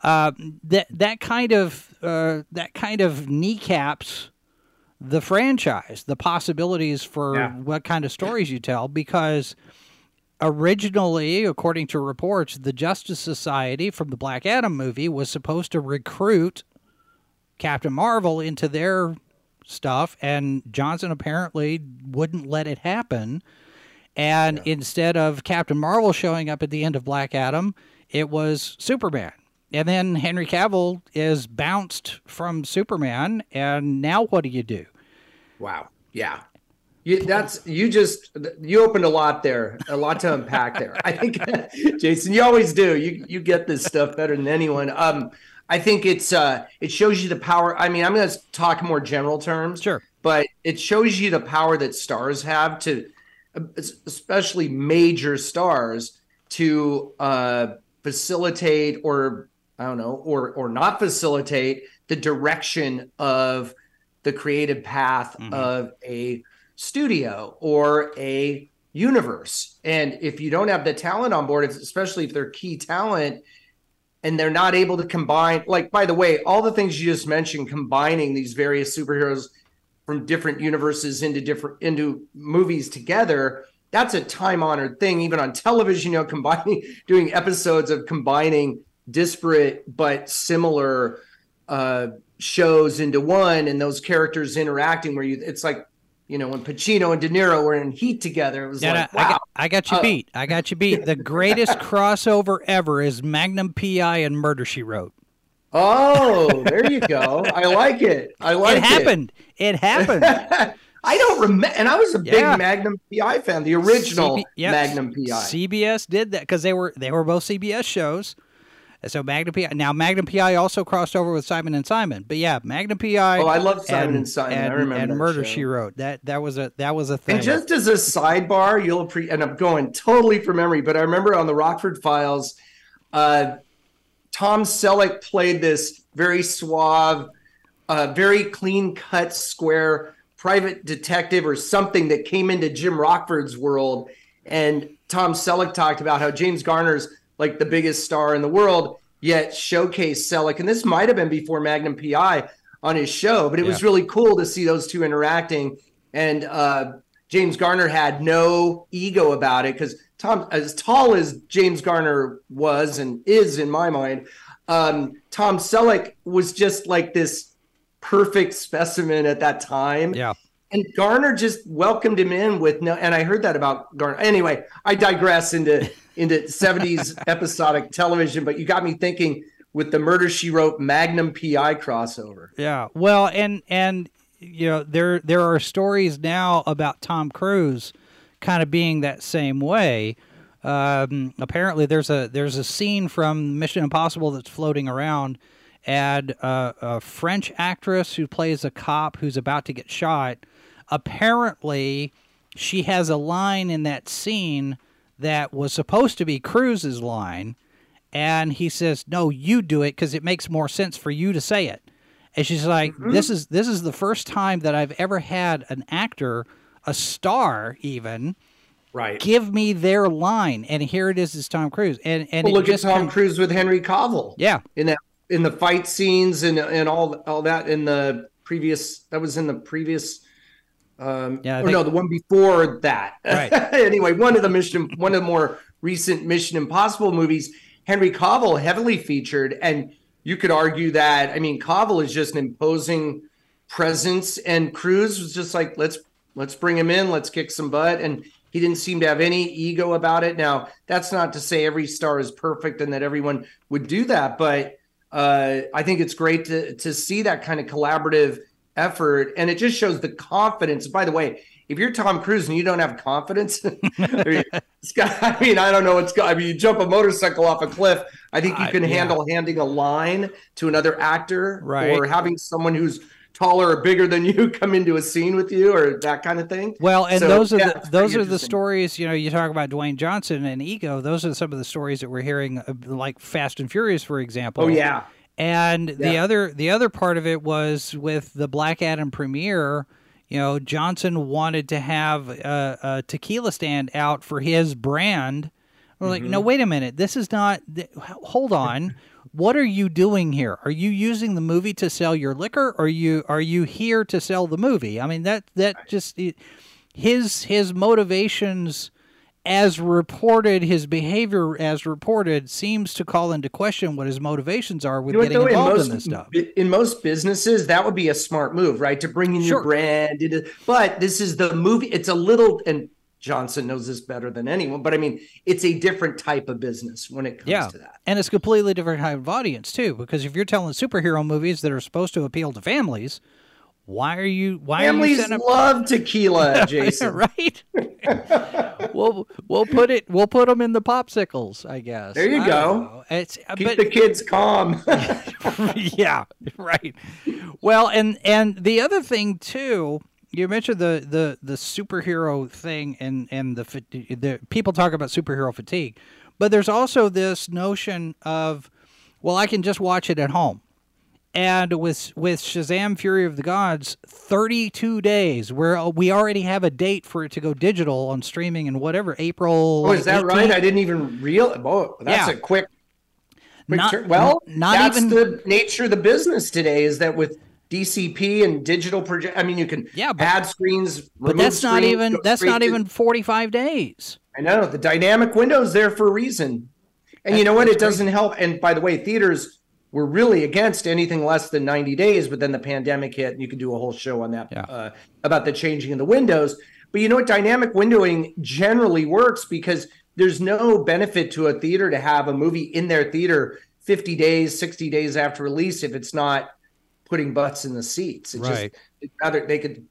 Uh, that that kind of uh, that kind of kneecaps the franchise, the possibilities for yeah. what kind of stories you tell, because originally, according to reports, the Justice Society from the Black Adam movie was supposed to recruit Captain Marvel into their stuff, and Johnson apparently wouldn't let it happen. And yeah. instead of Captain Marvel showing up at the end of Black Adam, it was Superman. And then Henry Cavill is bounced from Superman, and now what do you do? Wow. Yeah. You, that's you just you opened a lot there, a lot to unpack there. I think, Jason, you always do. You you get this stuff better than anyone. Um, I think it's uh, it shows you the power. I mean, I'm going to talk more general terms, sure, but it shows you the power that stars have to, especially major stars, to uh, facilitate or. I don't know, or or not facilitate the direction of the creative path mm-hmm. of a studio or a universe. And if you don't have the talent on board, especially if they're key talent and they're not able to combine, like, by the way, all the things you just mentioned, combining these various superheroes from different universes into different into movies together, that's a time-honored thing, even on television, you know, combining, doing episodes of combining disparate but similar uh, shows into one, and those characters interacting where you, it's like, you know, when Pacino and De Niro were in Heat together, it was yeah, like, no, wow. I got, I got you uh, beat. I got you beat. The greatest crossover ever is Magnum P I and Murder, She Wrote. Oh, there you go. I like it. I like it. It happened. It happened. I don't remember, and I was a big yeah. Magnum P I fan, the original C B- yep. Magnum P I. C B S did that because they were, they were both C B S shows. So Magnum P I, now Magnum P I also crossed over with Simon and Simon, but yeah, Magnum P I. Oh, I love Simon and, and Simon. And, I remember and Murder show. She Wrote. That that was a that was a thing. And just as a sidebar, you'll pre- and I'm going totally from memory, but I remember on the Rockford Files, uh, Tom Selleck played this very suave, uh, very clean cut, square private detective or something that came into Jim Rockford's world, and Tom Selleck talked about how James Garner's like the biggest star in the world, yet showcased Selleck. And this might have been before Magnum P I on his show, but it yeah. was really cool to see those two interacting. And uh, James Garner had no ego about it, because Tom, as tall as James Garner was and is in my mind, um, Tom Selleck was just like this perfect specimen at that time. Yeah. And Garner just welcomed him in with no, and I heard that about Garner. Anyway, I digress into into seventies episodic television, but you got me thinking with the Murder, She Wrote Magnum P I crossover. Yeah, well, and and you know there there are stories now about Tom Cruise kind of being that same way. Um, apparently, there's a there's a scene from Mission Impossible that's floating around, and uh, a French actress who plays a cop who's about to get shot. Apparently, she has a line in that scene that was supposed to be Cruise's line, and he says, "No, you do it because it makes more sense for you to say it." And she's like, mm-hmm. "This is this is the first time that I've ever had an actor, a star even, right, give me their line." And here it is, is Tom Cruise. And and well, look at Tom kind of, Cruise with Henry Cavill, yeah, in that in the fight scenes and and all all that in the previous that was in the previous. Um, yeah, or think, no, the one before that. Right. Anyway, one of the mission, one of the more recent Mission Impossible movies, Henry Cavill heavily featured, and you could argue that, I mean, Cavill is just an imposing presence, and Cruise was just like, let's let's bring him in, let's kick some butt, and he didn't seem to have any ego about it. Now, that's not to say every star is perfect and that everyone would do that, but uh, I think it's great to to see that kind of collaborative effort, and it just shows the confidence. By the way, if you're Tom Cruise and you don't have confidence, it's got, I mean, I don't know what's going. I mean, you jump a motorcycle off a cliff. I think you can uh, yeah. handle handing a line to another actor, right, or having someone who's taller or bigger than you come into a scene with you, or that kind of thing. Well, and so, those are yeah, the, those are the stories. You know, you talk about Dwayne Johnson and ego. Those are some of the stories that we're hearing, like Fast and Furious, for example. Oh yeah. And the yeah. other the other part of it was with the Black Adam premiere, you know, Johnson wanted to have a, a tequila stand out for his brand. We're mm-hmm. like, no, wait a minute. This is not – hold on. what are you doing here? Are you using the movie to sell your liquor? Or are you are you here to sell the movie? I mean, that that just his his motivations, as reported, his behavior as reported, seems to call into question what his motivations are with you know, getting though, involved in, most, in this stuff. In most businesses, that would be a smart move, right? To bring in sure. your brand. But this is the movie. It's a little, and Johnson knows this better than anyone, but I mean, it's a different type of business when it comes yeah. to that. And it's a completely different type of audience too, because if you're telling superhero movies that are supposed to appeal to families, Why are you? Why families are you love tequila, Jason? Right? we'll we'll put it. We'll put them in the popsicles, I guess. There you I go. It's, Keep but, the kids calm. Yeah, right. Well, and and the other thing too, you mentioned the the the superhero thing, and and the the people talk about superhero fatigue, but there's also this notion of, well, I can just watch it at home. And with with Shazam Fury of the Gods, thirty-two days, where we already have a date for it to go digital on streaming and whatever, April. Oh, is that eighteenth? Right? I didn't even realize. Oh, that's yeah. a quick, quick not, turn. Well, not that's even, the nature of the business today is that with D C P and digital project, I mean, you can yeah, but, add screens. But that's screens, not even that's not even forty-five days. I know. The dynamic window is there for a reason. And that's, you know what? It doesn't help. And by the way, theaters we're really against anything less than ninety days, but then the pandemic hit, and you can do a whole show on that, yeah. uh, about the changing of the windows. But you know what? Dynamic windowing generally works because there's no benefit to a theater to have a movie in their theater fifty days, sixty days after release if it's not putting butts in the seats. It's right. just rather they could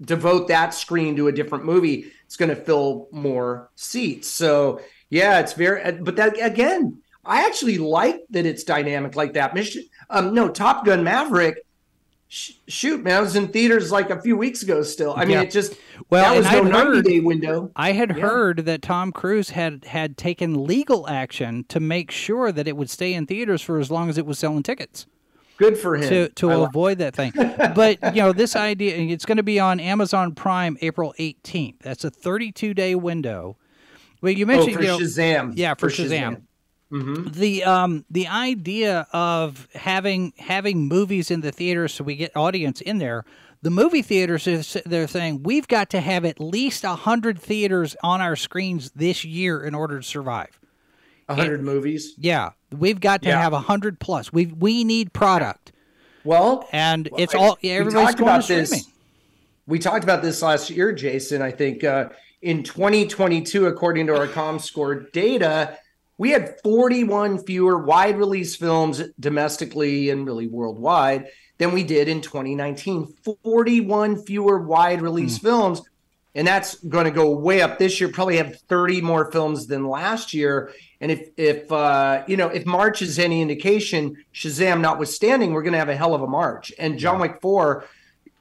devote that screen to a different movie. It's going to fill more seats. So, yeah, it's very – but that again – I actually like that it's dynamic like that. Mission, um, no, Top Gun Maverick. Sh shoot, man, I was in theaters like a few weeks ago. Still, I mean, yeah. it just well, that was no ninety-day window. I had yeah. heard that Tom Cruise had had taken legal action to make sure that it would stay in theaters for as long as it was selling tickets. Good for him to to I avoid like that thing. But you know, this idea, it's going to be on Amazon Prime April eighteenth. That's a thirty-two day window. Well, you mentioned oh, for you know, Shazam, yeah, for, for Shazam. Shazam. Mm-hmm. The um the idea of having having movies in the theater so we get audience in there, the movie theaters is they're saying we've got to have at least a hundred theaters on our screens this year in order to survive. A hundred movies. Yeah, we've got to yeah. have a hundred plus. We we need product. Well, and well, it's all yeah, everybody's going about to this. Streaming. We talked about this last year, Jason. I think uh, in twenty twenty-two, according to our ComScore data, we had forty-one fewer wide release films domestically and really worldwide than we did in twenty nineteen. forty-one fewer wide release mm. films. And that's going to go way up this year. Probably have thirty more films than last year. And if, if uh, you know, if March is any indication, Shazam notwithstanding, we're going to have a hell of a March. And John Wick four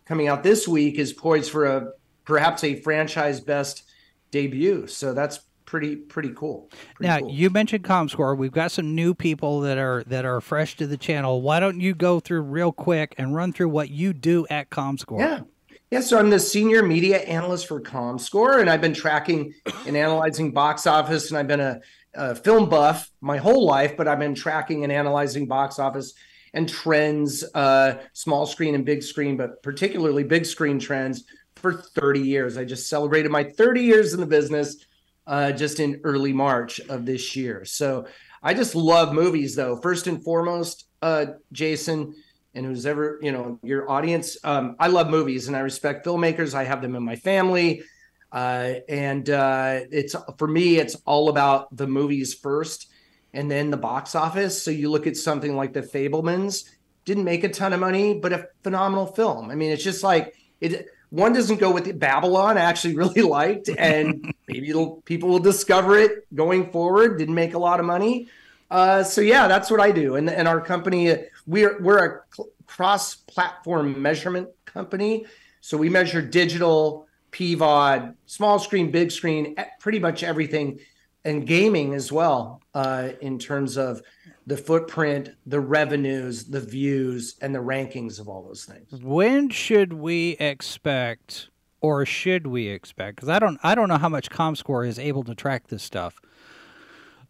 coming out this week is poised for a perhaps a franchise best debut. So that's pretty pretty cool. Pretty now cool. You mentioned ComScore. We've got some new people that are that are fresh to the channel. Why don't you go through real quick and run through what you do at ComScore? Yeah, yeah. So I'm the senior media analyst for ComScore, and I've been tracking and analyzing box office. And I've been a, a film buff my whole life, but I've been tracking and analyzing box office and trends, uh, small screen and big screen, but particularly big screen trends for thirty years. I just celebrated my thirty years in the business. Uh, just in early March of this year. So I just love movies, though. First and foremost, uh, Jason, and who's ever, you know, your audience, um, I love movies and I respect filmmakers. I have them in my family. Uh, and uh, it's for me, it's all about the movies first and then the box office. So you look at something like The Fabelmans, didn't make a ton of money, but a phenomenal film. I mean, it's just like it. One doesn't go with it. Babylon, I actually really liked, and maybe it'll, people will discover it going forward. Didn't make a lot of money. Uh, so, yeah, that's what I do. And, and our company, we're, we're a cross-platform measurement company. So we measure digital, P VOD, small screen, big screen, pretty much everything, and gaming as well uh, in terms of the footprint, the revenues, the views, and the rankings of all those things. When should we expect, or should we expect, because I don't, I don't know how much ComScore is able to track this stuff,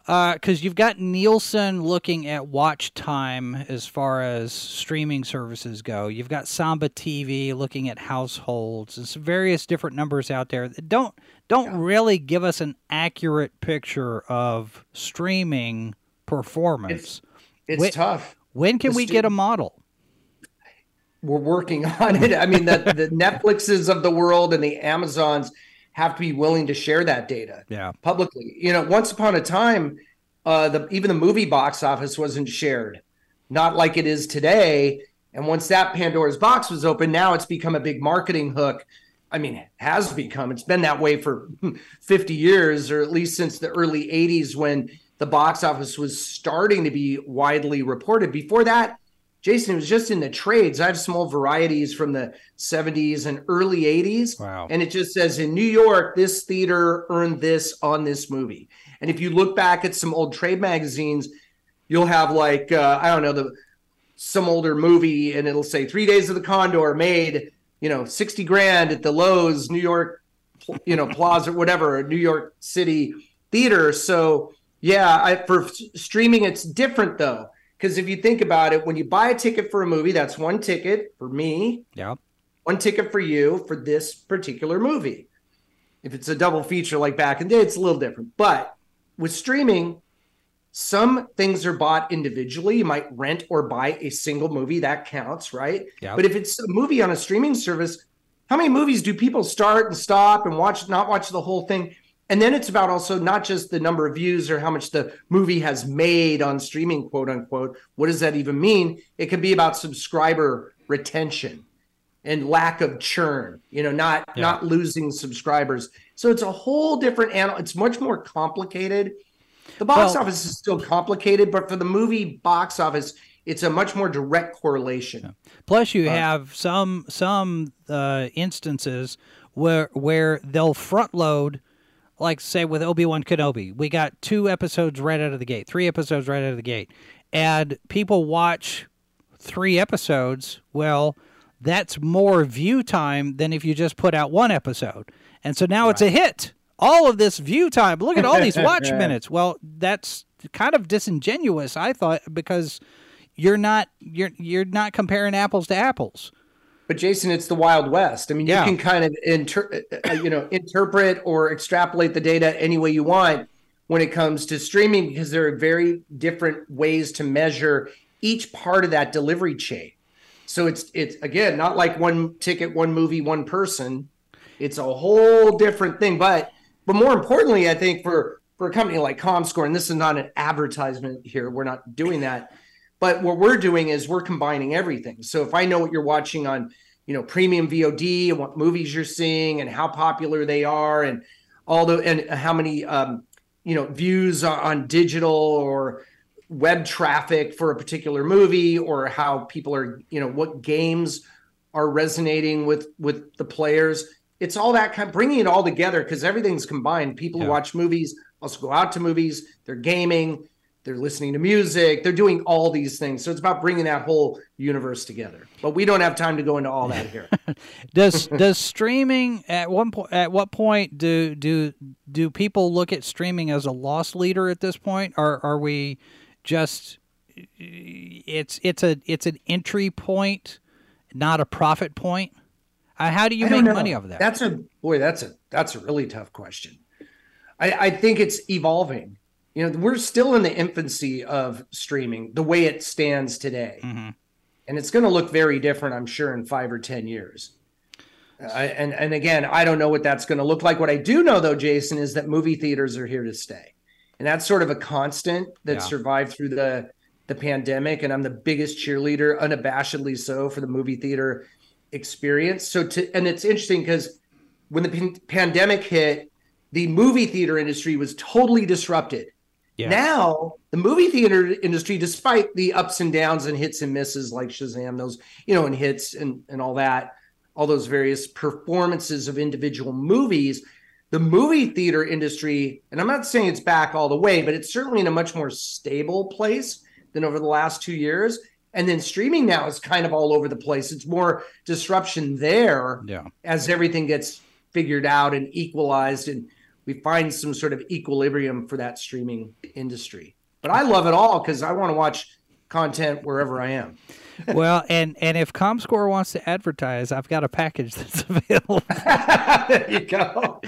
Because uh, you've got Nielsen looking at watch time as far as streaming services go. You've got Samba T V looking at households. There's various different numbers out there that don't don't really give us an accurate picture of streaming performance. It's, it's when, tough. When can the we get a model? We're working on it. I mean, the, the Netflixes of the world and the Amazons have to be willing to share that data yeah. publicly. You know, once upon a time, uh, the, even the movie box office wasn't shared, not like it is today. And once that Pandora's box was open, now it's become a big marketing hook. I mean, it has become, it's been that way for fifty years, or at least since the early eighties, when the box office was starting to be widely reported. Before that, Jason, it was just in the trades. I have small varieties from the seventies and early eighties. Wow. And it just says, in New York, this theater earned this on this movie. And if you look back at some old trade magazines, you'll have like, uh, I don't know, the some older movie, and it'll say Three Days of the Condor made, you know, sixty grand at the Lowe's, New York, you know, Plaza, whatever, New York City theater. So, yeah, I, for streaming, it's different, though. Because if you think about it, when you buy a ticket for a movie, that's one ticket for me, yeah, one ticket for you for this particular movie. If it's a double feature like back in the day, it's a little different. But with streaming, some things are bought individually. You might rent or buy a single movie. That counts, right? Yeah. But if it's a movie on a streaming service, how many movies do people start and stop and watch, not watch the whole thing? And then it's about also not just the number of views or how much the movie has made on streaming, quote unquote. What does that even mean? It could be about subscriber retention and lack of churn, you know, not, yeah. not losing subscribers. So it's a whole different animal. It's much more complicated. The box well, office is still complicated, but for the movie box office, it's a much more direct correlation. Yeah. Plus you uh, have some, some uh, instances where, where they'll front load. Like, say, with Obi-Wan Kenobi, we got two episodes right out of the gate, three episodes right out of the gate. And people watch three episodes. Well, that's more view time than if you just put out one episode. And so now right. it's a hit. All of this view time. Look at all these watch minutes. Well, that's kind of disingenuous, I thought, because you're not you're you're not comparing apples to apples. But Jason, it's the Wild West. I mean, yeah. you can kind of inter you know, interpret or extrapolate the data any way you want when it comes to streaming, because there are very different ways to measure each part of that delivery chain. So it's, it's again, not like one ticket, one movie, one person. It's a whole different thing. But but more importantly, I think for, for a company like ComScore, and this is not an advertisement here, we're not doing that. But what we're doing is we're combining everything. So if I know what you're watching on, you know, premium V O D and what movies you're seeing and how popular they are and all the and how many, um, you know, views on digital or web traffic for a particular movie, or how people are, you know, what games are resonating with with the players. It's all that kind of bringing it all together, because everything's combined. People yeah. who watch movies also go out to movies. They're gaming. They're listening to music. They're doing all these things. So it's about bringing that whole universe together. But we don't have time to go into all that here. does does streaming at one point? At what point do do do people look at streaming as a loss leader at this point? Or are we just it's it's a it's an entry point, not a profit point? Uh, how do you I make money off of that? That's a boy. That's a that's a really tough question. I, I think it's evolving. You know, we're still in the infancy of streaming the way it stands today. Mm-hmm. And it's going to look very different, I'm sure, in five or ten years. Uh, and, and again, I don't know what that's going to look like. What I do know, though, Jason, is that movie theaters are here to stay. And that's sort of a constant that yeah. survived through the, the pandemic. And I'm the biggest cheerleader, unabashedly so, for the movie theater experience. So, to, and it's interesting because when the p- pandemic hit, the movie theater industry was totally disrupted. Yeah. Now, the movie theater industry, despite the ups and downs and hits and misses like Shazam, those, you know, and hits and, and all that, all those various performances of individual movies, the movie theater industry, and I'm not saying it's back all the way, but it's certainly in a much more stable place than over the last two years. And then streaming now is kind of all over the place. It's more disruption there yeah. as everything gets figured out and equalized and we find some sort of equilibrium for that streaming industry. But I love it all because I want to watch content wherever I am. Well, and and if ComScore wants to advertise, I've got a package that's available. There you go.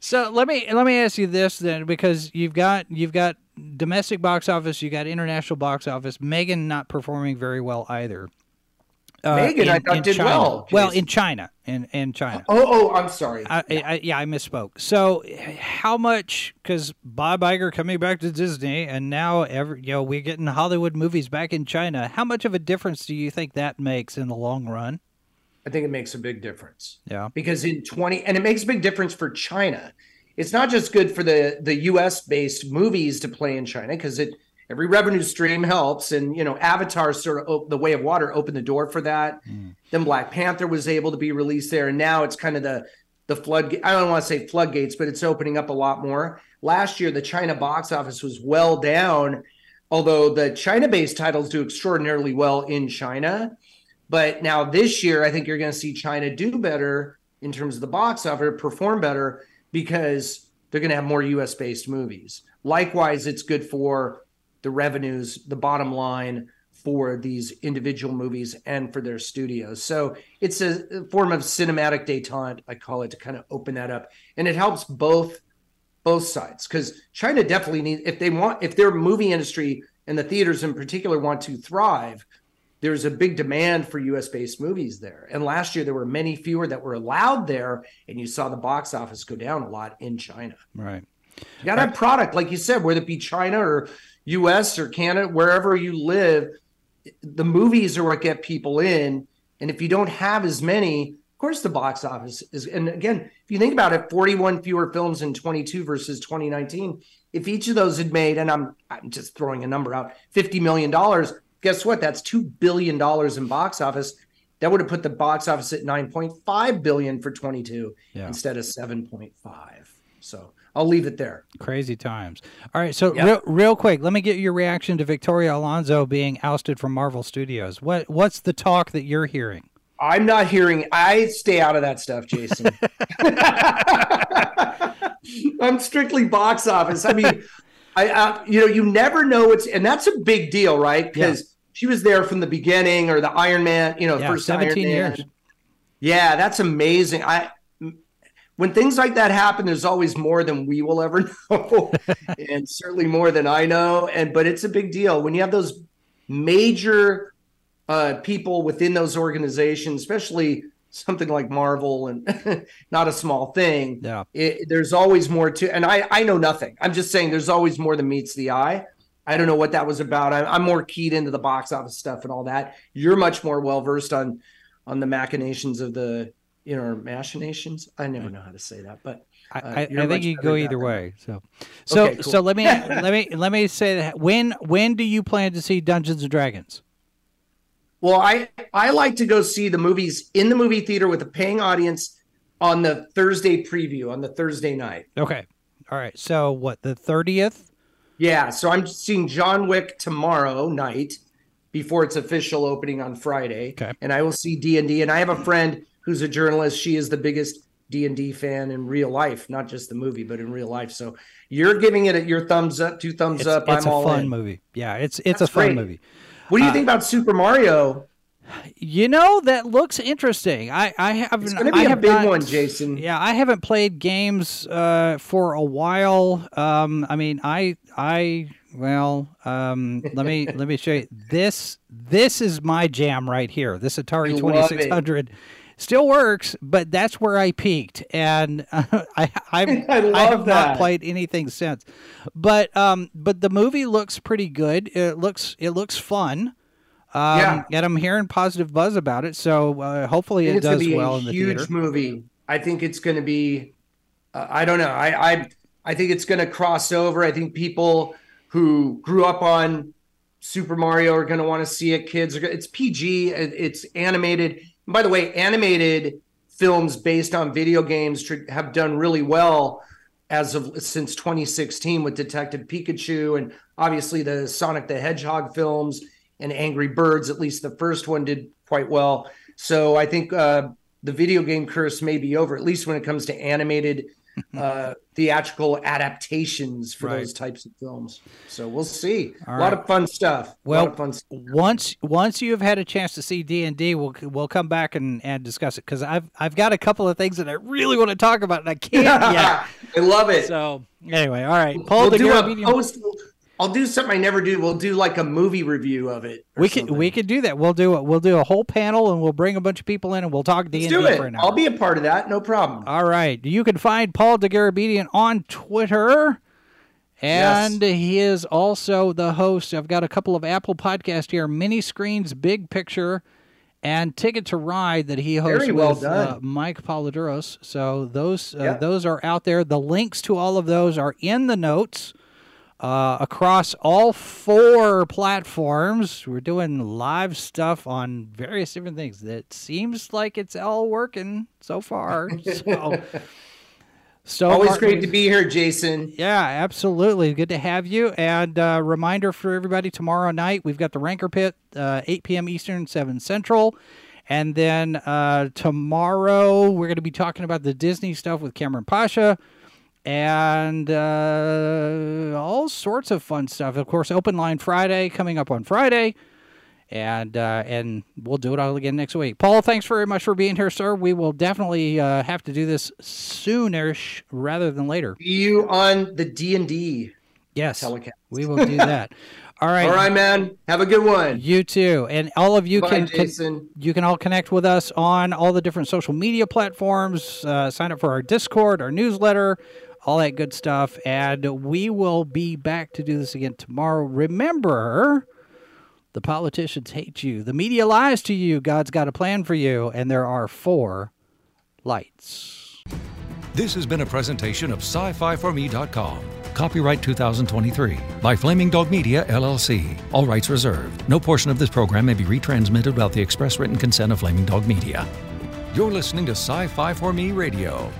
So let me let me ask you this then, because you've got you've got domestic box office, you got international box office. Megan not performing very well either. Uh, Megan, in, I thought did China. well. Jeez. Well, in China, in in China. Oh, oh, I'm sorry. I, yeah. I, yeah, I misspoke. So, how much? Because Bob Iger coming back to Disney, and now every you know we're getting Hollywood movies back in China. How much of a difference do you think that makes in the long run? I think it makes a big difference. Yeah, because in twenty, and it makes a big difference for China. It's not just good for the the U S based movies to play in China, because it. Every revenue stream helps, and you know, Avatar sort of op- the Way of Water opened the door for that. Mm. Then Black Panther was able to be released there, and now it's kind of the the flood. I don't want to say floodgates, but it's opening up a lot more. Last year, the China box office was well down, although the China-based titles do extraordinarily well in China. But now this year, I think you're going to see China do better in terms of the box office, perform better because they're going to have more U S-based movies. Likewise, it's good for the revenues, the bottom line for these individual movies and for their studios. So it's a form of cinematic détente, I call it, to kind of open that up. And it helps both both sides, because China definitely needs, if they want, if their movie industry and the theaters in particular want to thrive, there's a big demand for U S-based movies there. And last year there were many fewer that were allowed there, and you saw the box office go down a lot in China. Right. You got to have product, like you said, whether it be China or U S or Canada, wherever you live, the movies are what get people in. And if you don't have as many, of course, the box office is. And again, if you think about it, forty-one fewer films in twenty-two versus twenty nineteen. If each of those had made, and I'm I'm just throwing a number out, fifty million dollars, guess what? That's two billion dollars in box office. That would have put the box office at nine point five billion dollars for twenty-two, yeah, instead of seven point five. So I'll leave it there. Crazy times. All right, so yeah. real, real quick, let me get your reaction to Victoria Alonso being ousted from Marvel Studios. What What's the talk that you're hearing? I'm not hearing. I stay out of that stuff, Jason. I'm strictly box office. I mean, I, I you know, you never know what's, and that's a big deal, right? Because yeah. she was there from the beginning, or the Iron Man, you know, yeah, first seventeen Iron years. Man. Yeah, that's amazing. I. When things like that happen, there's always more than we will ever know, and certainly more than I know. And but it's a big deal when you have those major uh, people within those organizations, especially something like Marvel, and not a small thing. Yeah, it, there's always more to. And I, I know nothing. I'm just saying there's always more than meets the eye. I don't know what that was about. I, I'm more keyed into the box office stuff and all that. You're much more well versed on on the machinations of the. You know, machinations. I never know how to say that, but uh, I, I think you go either way. So, so, okay, cool. so let me let me let me say that. When when do you plan to see Dungeons and Dragons? Well, I I like to go see the movies in the movie theater with a paying audience on the Thursday preview on the Thursday night. Okay, all right. So what, the thirtieth? Yeah. So I'm seeing John Wick tomorrow night before its official opening on Friday. Okay. And I will see D and D. And I have a friend who's a journalist. She is the biggest D and D fan in real life, not just the movie, but in real life. So you're giving it your thumbs up, two thumbs it's, up. It's I'm a all fun in. movie. Yeah, it's it's That's a fun great. movie. What do you uh, think about Super Mario? You know, that looks interesting. I, I haven't. It's going to be I a big not, one, Jason. Yeah, I haven't played games uh, for a while. Um, I mean, I I well, um, let me let me show you this. This is my jam right here. This Atari twenty-six hundred. Still works, but that's where I peaked, and uh, I I've, I, love I have that. not played anything since. But um, but the movie looks pretty good. It looks it looks fun. Um, yeah, and I'm hearing positive buzz about it. So uh, hopefully it does well in the theater. It's a huge movie. I think it's going to be. Uh, I don't know. I I I think it's going to cross over. I think people who grew up on Super Mario are going to want to see it. Kids are. Gonna, it's P G. It's animated. By the way, animated films based on video games have done really well as of since twenty sixteen with Detective Pikachu, and obviously the Sonic the Hedgehog films and Angry Birds. At least the first one did quite well. So I think uh, the video game curse may be over, at least when it comes to animated uh, theatrical adaptations for right. those types of films. So we'll see. All a right. lot of fun stuff. Well, a lot of fun stuff. once once you have had a chance to see D and D, we'll we'll come back and, and discuss it, because I've I've got a couple of things that I really want to talk about and I can't yet. I love it. So anyway, all right, Paul. We'll do a post. I'll do something I never do. We'll do like a movie review of it. We can something. we can do that. We'll do it. We'll do a whole panel, and we'll bring a bunch of people in, and we'll talk D and D for an hour. I'll be a part of that. No problem. All right. You can find Paul Dergarabedian on Twitter, and yes. he is also the host. I've got a couple of Apple podcasts here: Mini Screens, Big Picture, and Ticket to Ride that he hosts Very well with done. Uh, Mike Poliduros. So those uh, yeah. those are out there. The links to all of those are in the notes. Uh, across all four platforms, we're doing live stuff on various different things. That seems like it's all working so far. So, so always great we, to be here, Jason. Yeah, absolutely. Good to have you. And uh, reminder for everybody: tomorrow night we've got the Ranker Pit, uh, eight p.m. Eastern, seven Central. And then uh, tomorrow we're going to be talking about the Disney stuff with Cameron Pasha. And uh, all sorts of fun stuff. Of course, Open Line Friday coming up on Friday. And uh, and we'll do it all again next week. Paul, thanks very much for being here, sir. We will definitely uh, have to do this soonish rather than later. See you on the D and D yes, telecast. We will do that. All right. All right, man. Have a good one. You too. And all of you Bye, can, Jason. You can all connect with us on all the different social media platforms. Uh, sign up for our Discord, our newsletter, all that good stuff. And we will be back to do this again tomorrow. Remember, the politicians hate you. The media lies to you. God's got a plan for you. And there are four lights. This has been a presentation of sci fi for me dot com. Copyright two thousand twenty-three by Flaming Dog Media, L L C. All rights reserved. No portion of this program may be retransmitted without the express written consent of Flaming Dog Media. You're listening to Sci-Fi for Me Radio.